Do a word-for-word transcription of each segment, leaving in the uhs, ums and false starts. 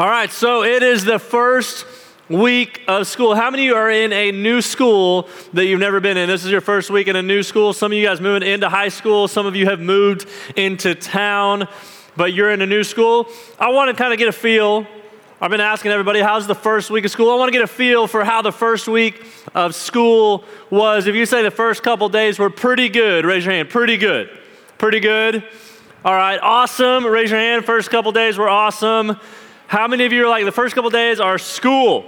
All right, so it is the first week of school. How many of you are in a new school that you've never been in? This is your first week in a new school. Some of you guys moving into high school. Some of you have moved into town, but you're in a new school. I want to kind of get a feel. I've been asking everybody, how's the first week of school? I want to get a feel for how the first week of school was. If you say the first couple days were pretty good, raise your hand. Pretty good. Pretty good. All right, awesome. Raise your hand. First couple days were awesome. How many of you are like, the first couple days are school?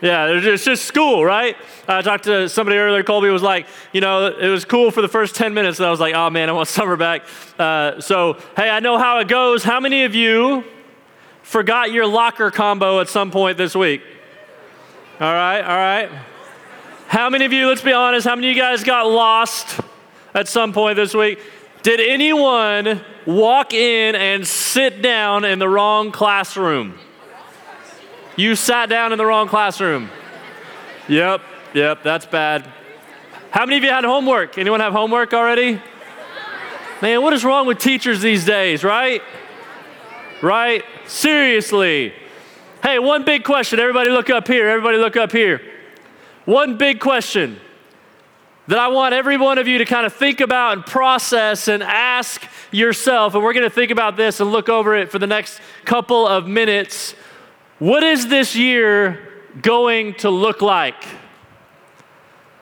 Yeah, it's just school, right? I talked to somebody earlier, Colby was like, you know, it was cool for the first ten minutes, and I was like, oh man, I want summer back. Uh, so, hey, I know how it goes. How many of you forgot your locker combo at some point this week? All right, all right. How many of you, let's be honest, how many of you guys got lost at some point this week? Did anyone walk in and sit down in the wrong classroom? You sat down in the wrong classroom. Yep, yep, that's bad. How many of you had homework? Anyone have homework already? Man, what is wrong with teachers these days, right? Right? Seriously. Hey, one big question. Everybody look up here. Everybody look up here. One big question that I want every one of you to kind of think about and process and ask yourself, and we're going to think about this and look over it for the next couple of minutes. What is this year going to look like?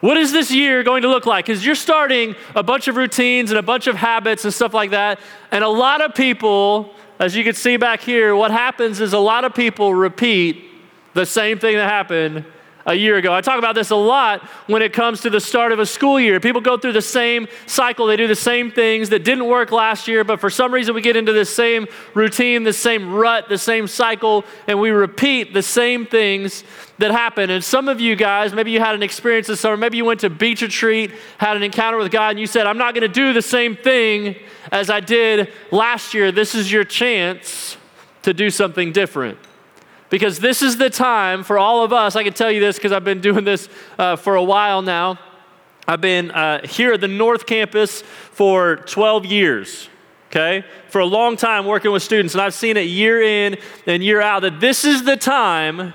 What is this year going to look like? Because you're starting a bunch of routines and a bunch of habits and stuff like that. And a lot of people, as you can see back here, what happens is a lot of people repeat the same thing that happened a year ago. I talk about this a lot when it comes to the start of a school year. People go through the same cycle. They do the same things that didn't work last year, but for some reason we get into this same routine, the same rut, the same cycle, and we repeat the same things that happen. And some of you guys, maybe you had an experience this summer, maybe you went to beach retreat, had an encounter with God, and you said, I'm not going to do the same thing as I did last year. This is your chance to do something different. Because this is the time for all of us, I can tell you this because I've been doing this uh, for a while now. I've been uh, here at the North Campus for twelve years, okay? For a long time working with students, and I've seen it year in and year out that this is the time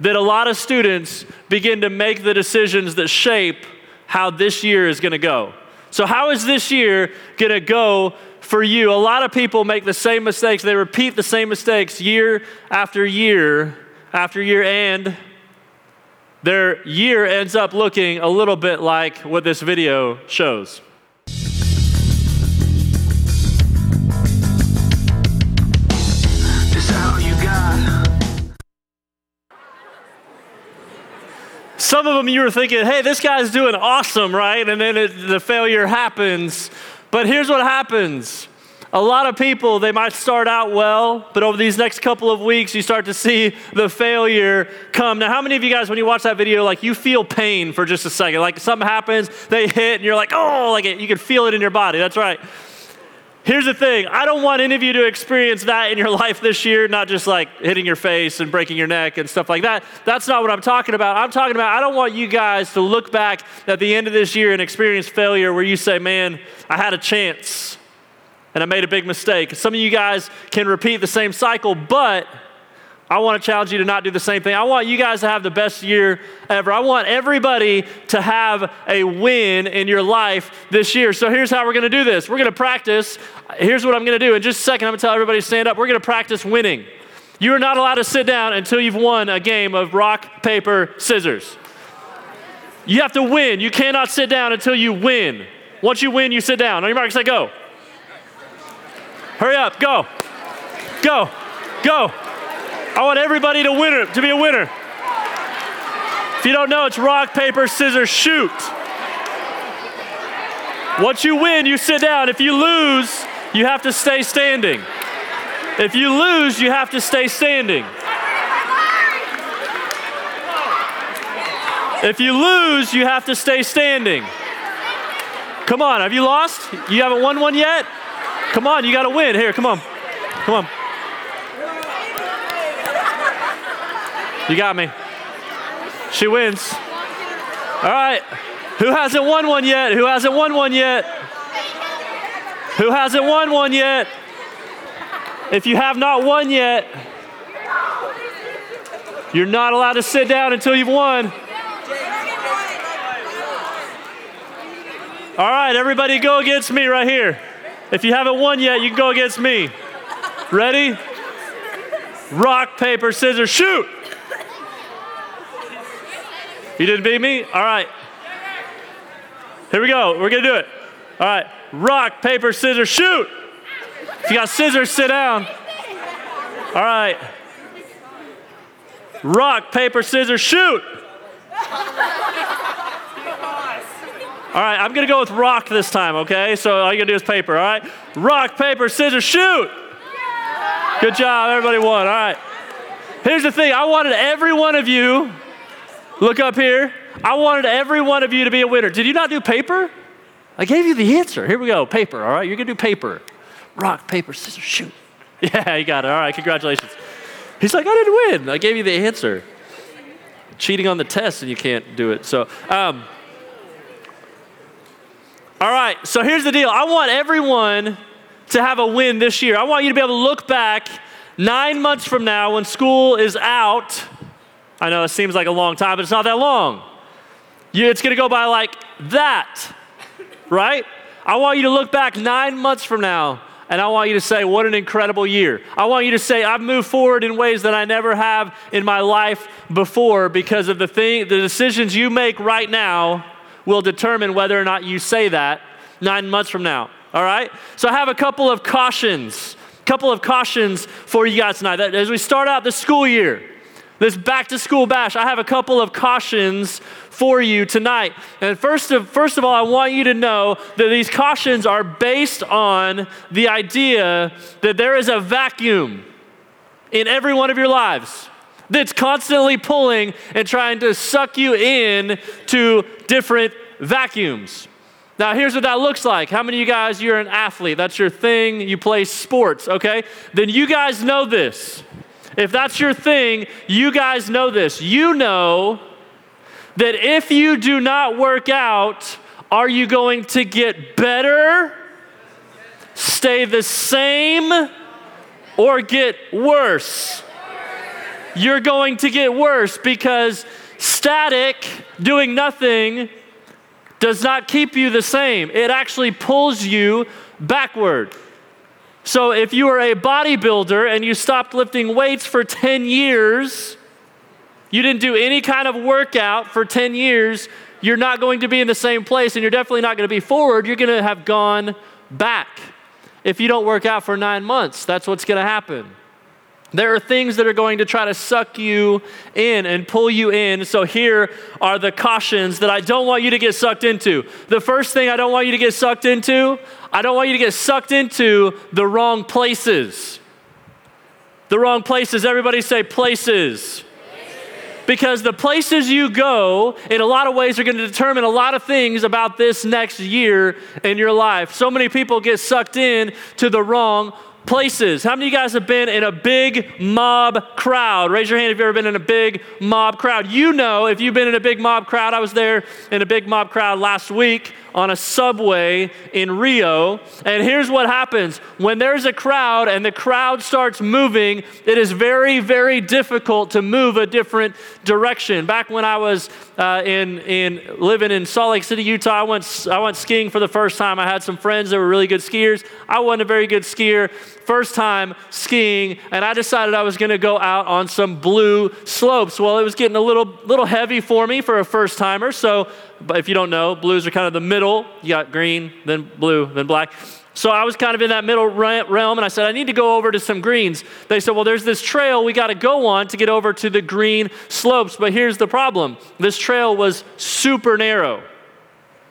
that a lot of students begin to make the decisions that shape how this year is gonna go. So how is this year gonna go for you? A lot of people make the same mistakes. They repeat the same mistakes year after year after year, and their year ends up looking a little bit like what this video shows. This all you got. Some of them you were thinking, hey, this guy's doing awesome, right? And then it, the failure happens. But here's what happens. A lot of people, they might start out well, but over these next couple of weeks, you start to see the failure come. Now, how many of you guys, when you watch that video, like you feel pain for just a second? Like something happens, they hit, and you're like, oh, like it, you can feel it in your body. That's right. Here's the thing. I don't want any of you to experience that in your life this year, not just like hitting your face and breaking your neck and stuff like that. That's not what I'm talking about. I'm talking about I don't want you guys to look back at the end of this year and experience failure where you say, man, I had a chance and I made a big mistake. Some of you guys can repeat the same cycle, but I want to challenge you to not do the same thing. I want you guys to have the best year ever. I want everybody to have a win in your life this year. So here's how we're going to do this. We're going to practice. Here's what I'm going to do. In just a second, I'm going to tell everybody to stand up. We're going to practice winning. You are not allowed to sit down until you've won a game of rock, paper, scissors. You have to win. You cannot sit down until you win. Once you win, you sit down. On your mark, say go. Hurry up. Go. Go. Go. I want everybody to winner, to be a winner. If you don't know, it's rock, paper, scissors, shoot. Once you win, you sit down. If you lose, you have to stay standing. If you lose, you have to stay standing. If you lose, you have to stay standing. Come on, have you lost? You haven't won one yet? Come on, you gotta win. Here, come on, come on. You got me. She wins. All right. Who hasn't won one yet? Who hasn't won one yet? Who hasn't won one yet? If you have not won yet, you're not allowed to sit down until you've won. All right, everybody go against me right here. If you haven't won yet, you can go against me. Ready? Rock, paper, scissors, shoot! You didn't beat me? All right. Here we go. We're going to do it. All right. Rock, paper, scissors, shoot! If you got scissors, sit down. All right. Rock, paper, scissors, shoot! All right, I'm going to go with rock this time, okay? So all you got to do is paper, all right? Rock, paper, scissors, shoot! Good job, everybody won, all right. Here's the thing, I wanted every one of you, look up here, I wanted every one of you to be a winner. Did you not do paper? I gave you the answer. Here we go, paper, all right? You're going to do paper. Rock, paper, scissors, shoot. Yeah, you got it, all right, congratulations. He's like, I didn't win. I gave you the answer. Cheating on the test and you can't do it, so... um. All right, so here's the deal. I want everyone to have a win this year. I want you to be able to look back nine months from now when school is out. I know it seems like a long time, but it's not that long. You, it's gonna go by like that, right? I want you to look back nine months from now and I want you to say, what an incredible year. I want you to say, I've moved forward in ways that I never have in my life before because of the thing, the decisions you make right now will determine whether or not you say that nine months from now, all right? So I have a couple of cautions, couple of cautions for you guys tonight. As we start out the school year, this back to school bash, I have a couple of cautions for you tonight. And first of, first of all, I want you to know that these cautions are based on the idea that there is a vacuum in every one of your lives that's constantly pulling and trying to suck you in to different vacuums. Now here's what that looks like. How many of you guys, you're an athlete, that's your thing, you play sports, okay? Then you guys know this. If that's your thing, you guys know this. You know that if you do not work out, are you going to get better, stay the same, or get worse? You're going to get worse because static, doing nothing, does not keep you the same. It actually pulls you backward. So if you are a bodybuilder and you stopped lifting weights for ten years, you didn't do any kind of workout for ten years, you're not going to be in the same place and you're definitely not going to be forward. You're going to have gone back. If you don't work out for nine months, that's what's going to happen. There are things that are going to try to suck you in and pull you in. So here are the cautions that I don't want you to get sucked into. The first thing I don't want you to get sucked into, I don't want you to get sucked into the wrong places. The wrong places. Everybody say places. Places. Because the places you go in a lot of ways are going to determine a lot of things about this next year in your life. So many people get sucked in to the wrong places. Places. How many of you guys have been in a big mob crowd? Raise your hand if you've ever been in a big mob crowd. You know if you've been in a big mob crowd. I was there in a big mob crowd last week on a subway in Rio. And here's what happens. When there's a crowd and the crowd starts moving, it is very, very difficult to move a different direction. Back when I was uh, in in living in Salt Lake City, Utah, I went, I went skiing for the first time. I had some friends that were really good skiers. I wasn't a very good skier. First time skiing, and I decided I was gonna go out on some blue slopes. Well, it was getting a little little heavy for me for a first timer. So, but if you don't know, blues are kind of the middle. You got green, then blue, then black. So I was kind of in that middle realm, and I said, I need to go over to some greens. They said, well, there's this trail we gotta go on to get over to the green slopes, but here's the problem. This trail was super narrow,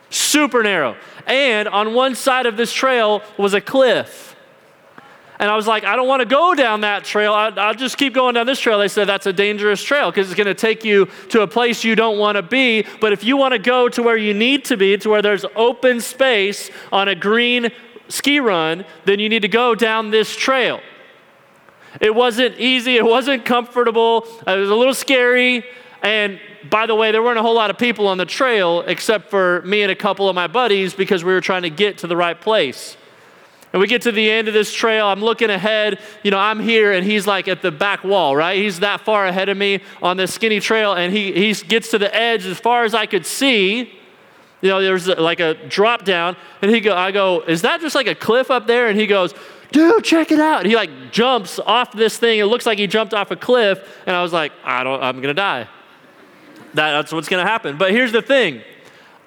super narrow. And on one side of this trail was a cliff. And I was like, I don't want to go down that trail. I, I'll just keep going down this trail. They said, that's a dangerous trail because it's going to take you to a place you don't want to be. But if you want to go to where you need to be, to where there's open space on a green ski run, then you need to go down this trail. It wasn't easy. It wasn't comfortable. It was a little scary. And by the way, there weren't a whole lot of people on the trail except for me and a couple of my buddies because we were trying to get to the right place. And we get to the end of this trail. I'm looking ahead. You know, I'm here, and he's like at the back wall, right? He's that far ahead of me on this skinny trail, and he, he gets to the edge as far as I could see. You know, there's like a drop down, and he go, I go, is that just like a cliff up there? And he goes, dude, check it out. And he like jumps off this thing. It looks like he jumped off a cliff. And I was like, I don't, I'm going to die. That, that's what's going to happen. But here's the thing.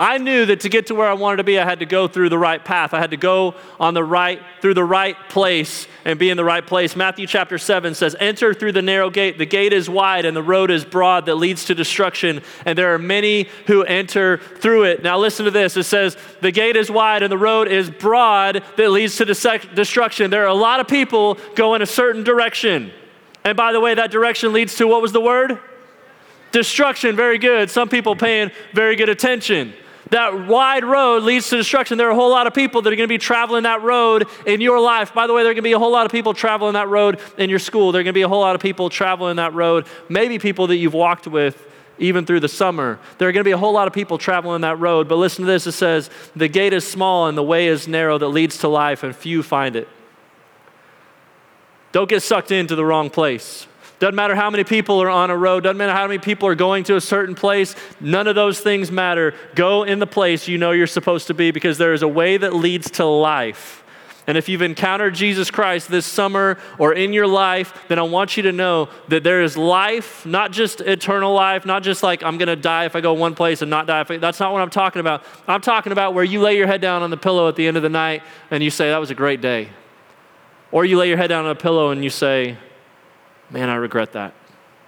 I knew that to get to where I wanted to be, I had to go through the right path. I had to go on the right, through the right place and be in the right place. Matthew chapter seven says, enter through the narrow gate. The gate is wide and the road is broad that leads to destruction. And there are many who enter through it. Now listen to this. It says, the gate is wide and the road is broad that leads to dece- destruction. There are a lot of people going a certain direction. And by the way, that direction leads to, what was the word? Destruction. Very good. Some people paying very good attention. That wide road leads to destruction. There are a whole lot of people that are going to be traveling that road in your life. By the way, there are going to be a whole lot of people traveling that road in your school. There are going to be a whole lot of people traveling that road, maybe people that you've walked with even through the summer. There are going to be a whole lot of people traveling that road. But listen to this. It says, the gate is small and the way is narrow that leads to life, and few find it. Don't get sucked into the wrong place. Doesn't matter how many people are on a road. Doesn't matter how many people are going to a certain place. None of those things matter. Go in the place you know you're supposed to be, because there is a way that leads to life. And if you've encountered Jesus Christ this summer or in your life, then I want you to know that there is life, not just eternal life, not just like I'm going to die if I go one place and not die. If I, that's not what I'm talking about. I'm talking about where you lay your head down on the pillow at the end of the night and you say, that was a great day. Or you lay your head down on a pillow and you say, man, I regret that.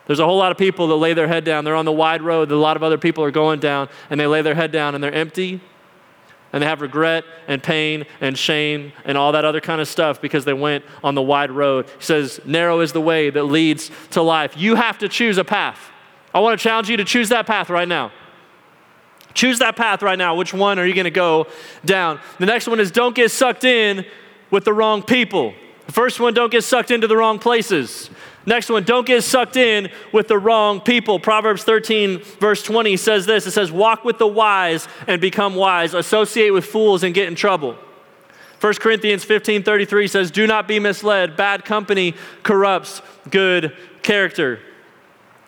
There's a whole lot of people that lay their head down. They're on the wide road that a lot of other people are going down, and they lay their head down and they're empty, and they have regret and pain and shame and all that other kind of stuff because they went on the wide road. He says, narrow is the way that leads to life. You have to choose a path. I want to challenge you to choose that path right now. Choose that path right now. Which one are you going to go down? The next one is, don't get sucked in with the wrong people. The first one, don't get sucked into the wrong places. Next one, don't get sucked in with the wrong people. Proverbs thirteen, verse twenty says this. It says, walk with the wise and become wise. Associate with fools and get in trouble. First Corinthians fifteen, thirty-three says, do not be misled. Bad company corrupts good character.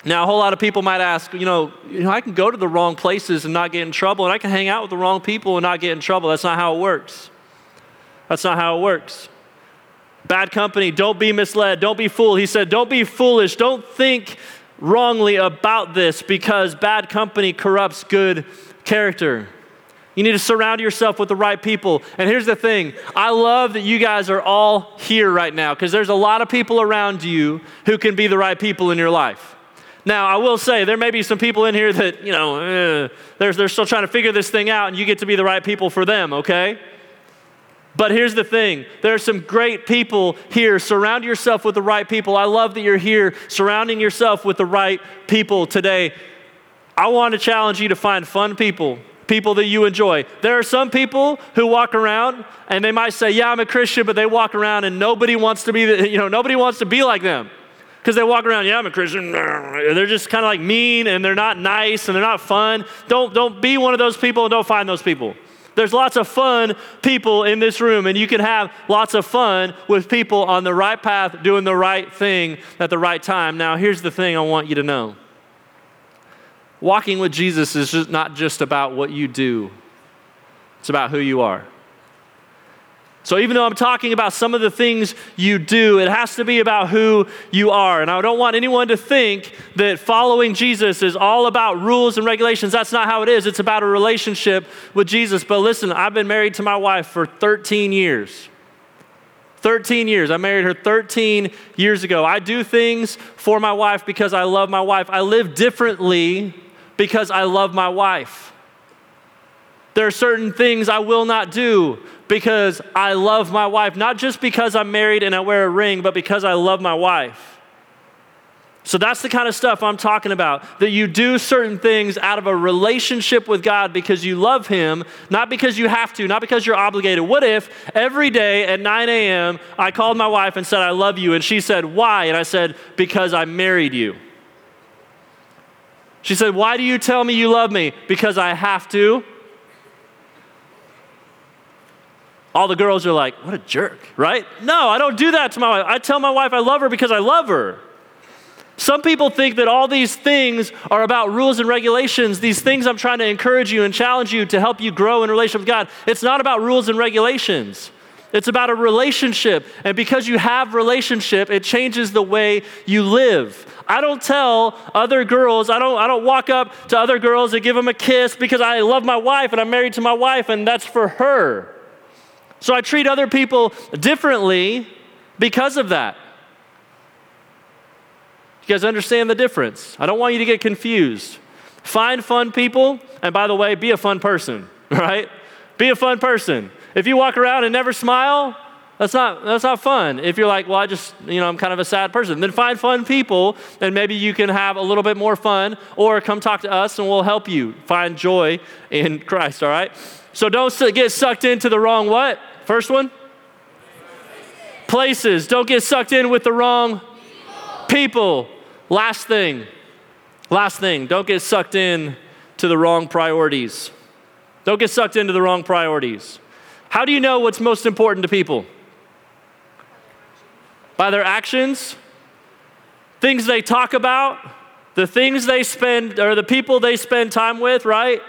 Now, a whole lot of people might ask, you know, you know, I can go to the wrong places and not get in trouble, and I can hang out with the wrong people and not get in trouble. That's not how it works. That's not how it works. Bad company, don't be misled, don't be fooled. He said, don't be foolish, don't think wrongly about this, because bad company corrupts good character. You need to surround yourself with the right people. And here's the thing, I love that you guys are all here right now, because there's a lot of people around you who can be the right people in your life. Now, I will say, there may be some people in here that, you know, eh, they're, they're still trying to figure this thing out, and you get to be the right people for them, okay? But here's the thing. There are some great people here. Surround yourself with the right people. I love that you're here surrounding yourself with the right people today. I want to challenge you to find fun people, people that you enjoy. There are some people who walk around and they might say, yeah, I'm a Christian, but they walk around and nobody wants to be, you know, nobody wants to be like them. Because they walk around, yeah, I'm a Christian. They're just kind of like mean, and they're not nice, and they're not fun. Don't, don't be one of those people, and don't find those people. There's lots of fun people in this room, and you can have lots of fun with people on the right path, doing the right thing at the right time. Now, here's the thing I want you to know. Walking with Jesus is just not just about what you do. It's about who you are. So even though I'm talking about some of the things you do, it has to be about who you are. And I don't want anyone to think that following Jesus is all about rules and regulations. That's not how it is. It's about a relationship with Jesus. But listen, I've been married to my wife for thirteen years. thirteen years. I married her thirteen years ago. I do things for my wife because I love my wife. I live differently because I love my wife. There are certain things I will not do because I love my wife, not just because I'm married and I wear a ring, but because I love my wife. So that's the kind of stuff I'm talking about, that you do certain things out of a relationship with God because you love him, not because you have to, not because you're obligated. What if every day at nine a.m. I called my wife and said, I love you, and she said, why? And I said, because I married you. She said, why do you tell me you love me? Because I have to. All the girls are like, what a jerk, right? No, I don't do that to my wife. I tell my wife I love her because I love her. Some people think that all these things are about rules and regulations, these things I'm trying to encourage you and challenge you to help you grow in relation with God. It's not about rules and regulations. It's about a relationship. And because you have relationship, it changes the way you live. I don't tell other girls, I don't I don't walk up to other girls and give them a kiss because I love my wife and I'm married to my wife and that's for her. So I treat other people differently because of that. You guys understand the difference? I don't want you to get confused. Find fun people, and by the way, be a fun person, right? Be a fun person. If you walk around and never smile, that's not that's not fun. If you're like, well, I just, you know, I'm kind of a sad person, then find fun people, and maybe you can have a little bit more fun, or come talk to us, and we'll help you find joy in Christ, all right? So don't get sucked into the wrong what? First one? Places. Places. Don't get sucked in with the wrong people. Last thing, last thing, don't get sucked in to the wrong priorities. Don't get sucked into the wrong priorities. How do you know what's most important to people? By their actions, things they talk about, the things they spend, or the people they spend time with, right?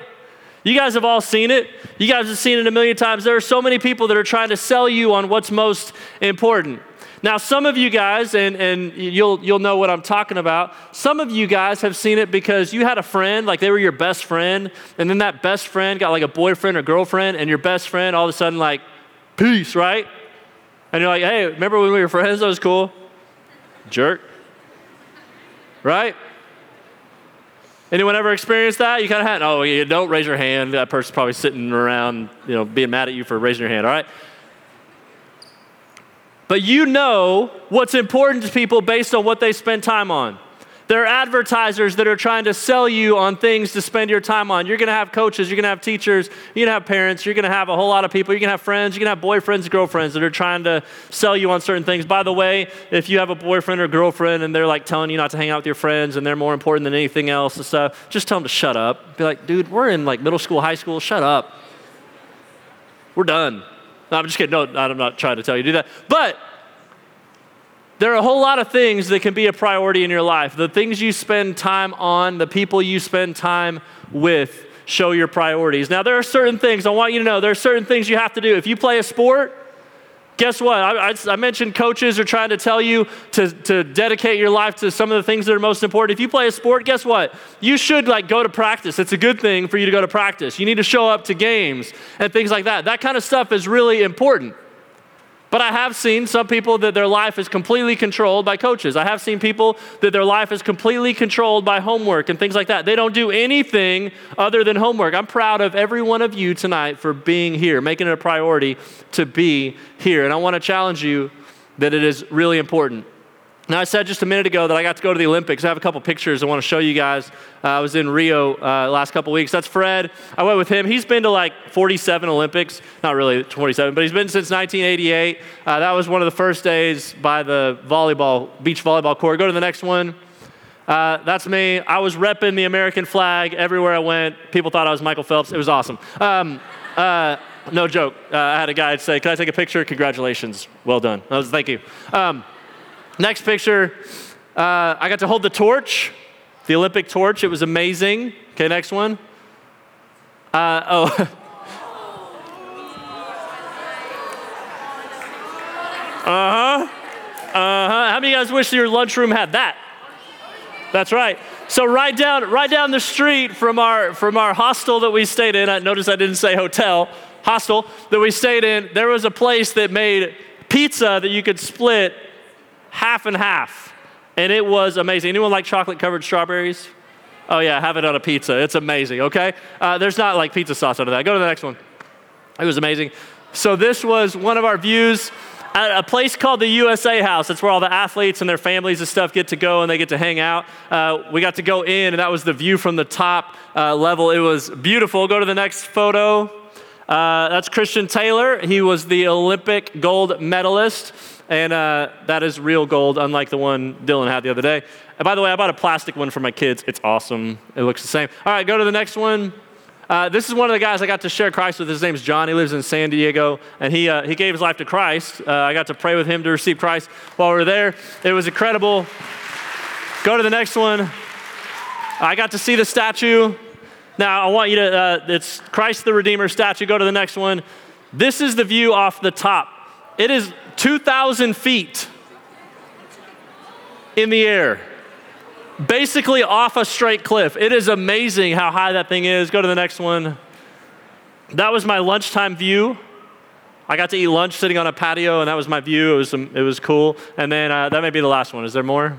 You guys have all seen it. You guys have seen it a million times. There are so many people that are trying to sell you on what's most important. Now, some of you guys, and, and you'll you'll know what I'm talking about, some of you guys have seen it because you had a friend, like they were your best friend, and then that best friend got like a boyfriend or girlfriend, and your best friend all of a sudden like, peace, right? And you're like, hey, remember when we were friends? That was cool. Jerk. Right? Anyone ever experienced that? You kind of had, oh, you don't raise your hand. That person's probably sitting around, you know, being mad at you for raising your hand, all right? But you know what's important to people based on what they spend time on. There are advertisers that are trying to sell you on things to spend your time on. You're going to have coaches, you're going to have teachers, you're going to have parents, you're going to have a whole lot of people, you're going to have friends, you're going to have boyfriends, girlfriends that are trying to sell you on certain things. By the way, if you have a boyfriend or girlfriend and they're like telling you not to hang out with your friends and they're more important than anything else and stuff, just tell them to shut up. Be like, dude, we're in like middle school, high school, shut up. We're done. No, I'm just kidding. No, I'm not trying to tell you to do that. But there are a whole lot of things that can be a priority in your life. The things you spend time on, the people you spend time with, show your priorities. Now, there are certain things, I want you to know, there are certain things you have to do. If you play a sport, guess what? I, I, I mentioned coaches are trying to tell you to, to dedicate your life to some of the things that are most important. If you play a sport, guess what? You should like go to practice. It's a good thing for you to go to practice. You need to show up to games and things like that. That kind of stuff is really important. But I have seen some people that their life is completely controlled by coaches. I have seen people that their life is completely controlled by homework and things like that. They don't do anything other than homework. I'm proud of every one of you tonight for being here, making it a priority to be here. And I want to challenge you that it is really important. Now, I said just a minute ago that I got to go to the Olympics. I have a couple pictures I want to show you guys. Uh, I was in Rio uh, last couple weeks. That's Fred. I went with him. He's been to like forty-seven Olympics. Not really twenty-seven, but he's been since nineteen eighty-eight. Uh, that was one of the first days by the volleyball, beach volleyball court. Go to the next one. Uh, that's me. I was repping the American flag everywhere I went. People thought I was Michael Phelps. It was awesome. Um, uh, no joke. Uh, I had a guy say, can I take a picture? Congratulations. Well done. I was, thank you. Um, next picture. Uh, I got to hold the torch. The Olympic torch, it was amazing. Okay, next one. Uh, oh. Uh-huh, uh-huh. How many of you guys wish your lunchroom had that? That's right. So right down right down the street from our from our hostel that we stayed in, I noticed I didn't say hotel, hostel, that we stayed in, there was a place that made pizza that you could split half and half. And it was amazing. Anyone like chocolate-covered strawberries? Oh yeah, have it on a pizza. It's amazing, okay? Uh, there's not like pizza sauce under that. Go to the next one. It was amazing. So this was one of our views at a place called the U S A House. It's where all the athletes and their families and stuff get to go and they get to hang out. Uh, we got to go in and that was the view from the top uh, level. It was beautiful. Go to the next photo. Uh, that's Christian Taylor. He was the Olympic gold medalist. And uh, that is real gold, unlike the one Dylan had the other day. And by the way, I bought a plastic one for my kids. It's awesome. It looks the same. All right, go to the next one. Uh, this is one of the guys I got to share Christ with. His name's John. He lives in San Diego, and he uh, he gave his life to Christ. Uh, I got to pray with him to receive Christ while we were there. It was incredible. Go to the next one. I got to see the statue. Now, I want you to, uh, it's Christ the Redeemer statue. Go to the next one. This is the view off the top. It is two thousand feet in the air, basically off a straight cliff. It is amazing how high that thing is. Go to the next one. That was my lunchtime view. I got to eat lunch sitting on a patio, and that was my view. It was some, it was cool. And then uh, that may be the last one. Is there more?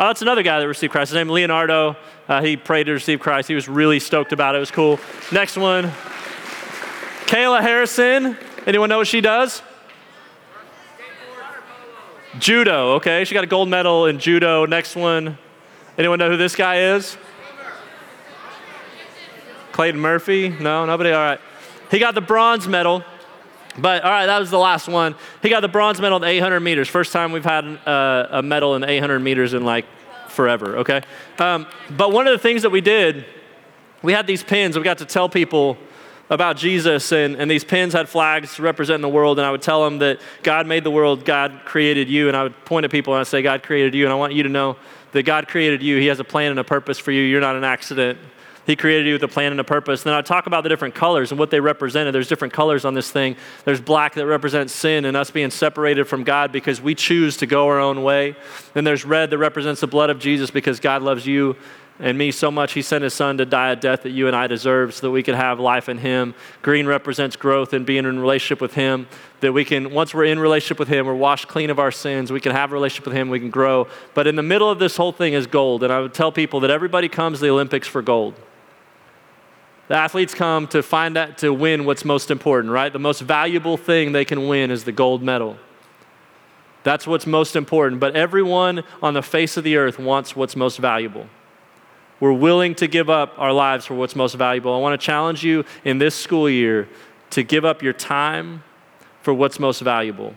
Oh, that's another guy that received Christ. His name is Leonardo. Uh, he prayed to receive Christ. He was really stoked about it. It was cool. Next one. Kayla Harrison. Anyone know what she does? Judo, okay. She got a gold medal in judo. Next one. Anyone know who this guy is? Clayton Murphy? No, nobody? All right. He got the bronze medal. But, all right, that was the last one. He got the bronze medal in eight hundred meters. First time we've had uh, a medal in eight hundred meters in, like, forever, okay? Um, but one of the things that we did, we had these pins. We got to tell people about Jesus, and, and these pins had flags representing the world, and I would tell them that God made the world, God created you, and I would point at people and I'd say, God created you, and I want you to know that God created you. He has a plan and a purpose for you. You're not an accident. He created you with a plan and a purpose. And then I'd talk about the different colors and what they represented. There's different colors on this thing. There's black that represents sin and us being separated from God because we choose to go our own way. Then there's red that represents the blood of Jesus because God loves you and me so much, he sent his son to die a death that you and I deserve so that we could have life in him. Green represents growth and being in relationship with him, that we can, once we're in relationship with him, we're washed clean of our sins, we can have a relationship with him, we can grow. But in the middle of this whole thing is gold, and I would tell people that everybody comes to the Olympics for gold. The athletes come to find out, to win what's most important, right? The most valuable thing they can win is the gold medal. That's what's most important, but everyone on the face of the earth wants what's most valuable. We're willing to give up our lives for what's most valuable. I want to challenge you in this school year to give up your time for what's most valuable.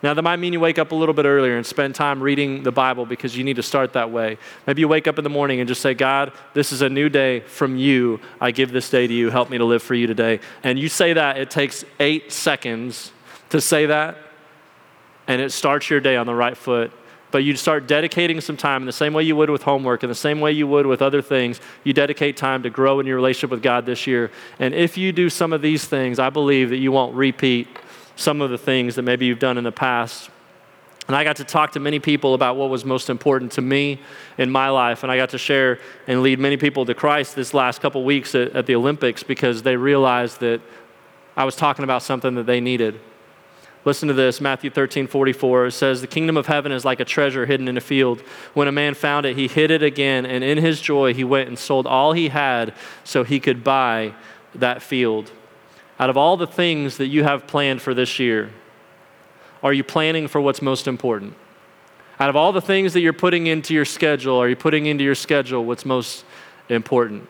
Now, that might mean you wake up a little bit earlier and spend time reading the Bible because you need to start that way. Maybe you wake up in the morning and just say, God, this is a new day from you. I give this day to you. Help me to live for you today. And you say that. It takes eight seconds to say that, and it starts your day on the right foot. But you start dedicating some time in the same way you would with homework, in the same way you would with other things. You dedicate time to grow in your relationship with God this year. And if you do some of these things, I believe that you won't repeat some of the things that maybe you've done in the past. And I got to talk to many people about what was most important to me in my life. And I got to share and lead many people to Christ this last couple weeks at, at the Olympics because they realized that I was talking about something that they needed. Listen to this, Matthew thirteen forty-four, it says, the kingdom of heaven is like a treasure hidden in a field. When a man found it, he hid it again, and in his joy, he went and sold all he had so he could buy that field. Out of all the things that you have planned for this year, are you planning for what's most important? Out of all the things that you're putting into your schedule, are you putting into your schedule what's most important?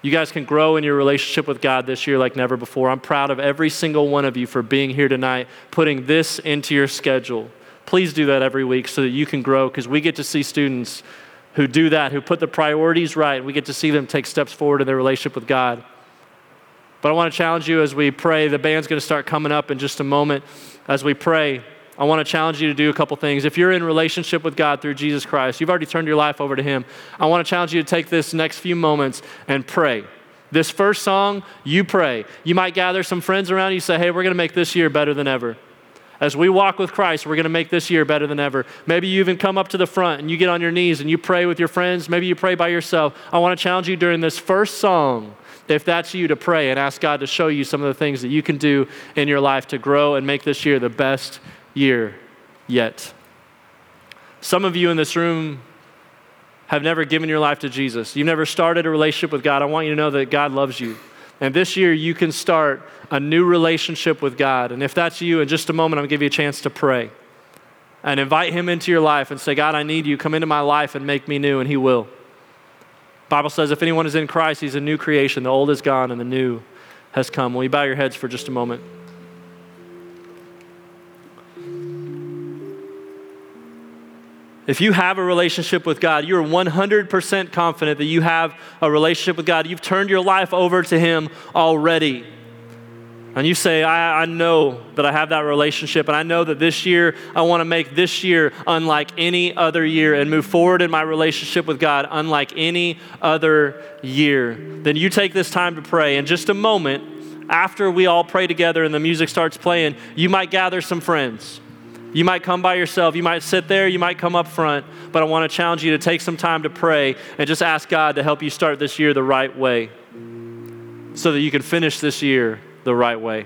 You guys can grow in your relationship with God this year like never before. I'm proud of every single one of you for being here tonight, putting this into your schedule. Please do that every week so that you can grow, because we get to see students who do that, who put the priorities right. We get to see them take steps forward in their relationship with God. But I want to challenge you as we pray. The band's going to start coming up in just a moment. As we pray, I want to challenge you to do a couple things. If you're in relationship with God through Jesus Christ, you've already turned your life over to him. I want to challenge you to take this next few moments and pray. This first song, you pray. You might gather some friends around you, say, hey, we're going to make this year better than ever. As we walk with Christ, we're going to make this year better than ever. Maybe you even come up to the front and you get on your knees and you pray with your friends. Maybe you pray by yourself. I want to challenge you during this first song, if that's you, to pray and ask God to show you some of the things that you can do in your life to grow and make this year the best year yet. Some of you in this room have never given your life to Jesus. You've never started a relationship with God. I want you to know that God loves you. And this year you can start a new relationship with God. And if that's you, in just a moment, I'm gonna give you a chance to pray and invite him into your life and say, God, I need you. Come into my life and make me new, and he will. The Bible says if anyone is in Christ, he's a new creation. The old is gone and the new has come. Will you bow your heads for just a moment? If you have a relationship with God, you're one hundred percent confident that you have a relationship with God. You've turned your life over to Him already. And you say, I, I know that I have that relationship, and I know that this year, I want to make this year unlike any other year and move forward in my relationship with God unlike any other year. Then you take this time to pray. In just a moment, after we all pray together and the music starts playing, you might gather some friends. You might come by yourself. You might sit there. You might come up front. But I want to challenge you to take some time to pray and just ask God to help you start this year the right way so that you can finish this year the right way.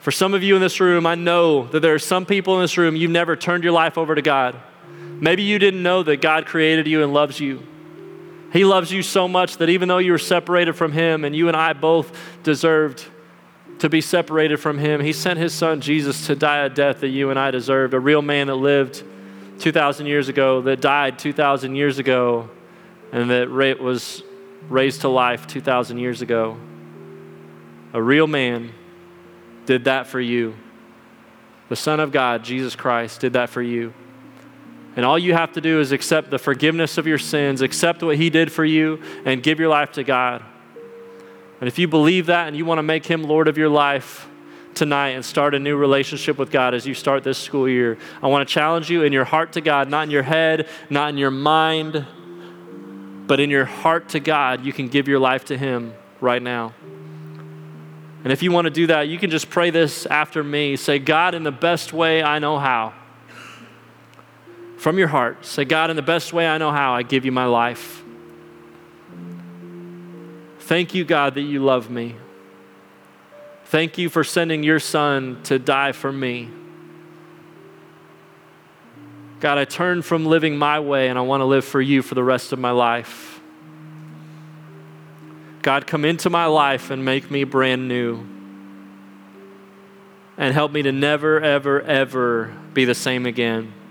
For some of you in this room, I know that there are some people in this room, you've never turned your life over to God. Maybe you didn't know that God created you and loves you. He loves you so much that even though you were separated from Him, and you and I both deserved to be separated from Him, He sent His Son Jesus to die a death that you and I deserved, a real man that lived two thousand years ago, that died two thousand years ago, and that was raised to life two thousand years ago. A real man did that for you. The Son of God, Jesus Christ, did that for you. And all you have to do is accept the forgiveness of your sins, accept what He did for you, and give your life to God. And if you believe that and you want to make Him Lord of your life tonight and start a new relationship with God as you start this school year, I want to challenge you in your heart to God, not in your head, not in your mind, but in your heart to God, you can give your life to Him right now. And if you want to do that, you can just pray this after me. Say, God, in the best way I know how. From your heart, say, God, in the best way I know how, I give you my life. Thank you, God, that you love me. Thank you for sending your Son to die for me. God, I turn from living my way, and I want to live for you for the rest of my life. God, come into my life and make me brand new. And help me to never, ever, ever be the same again.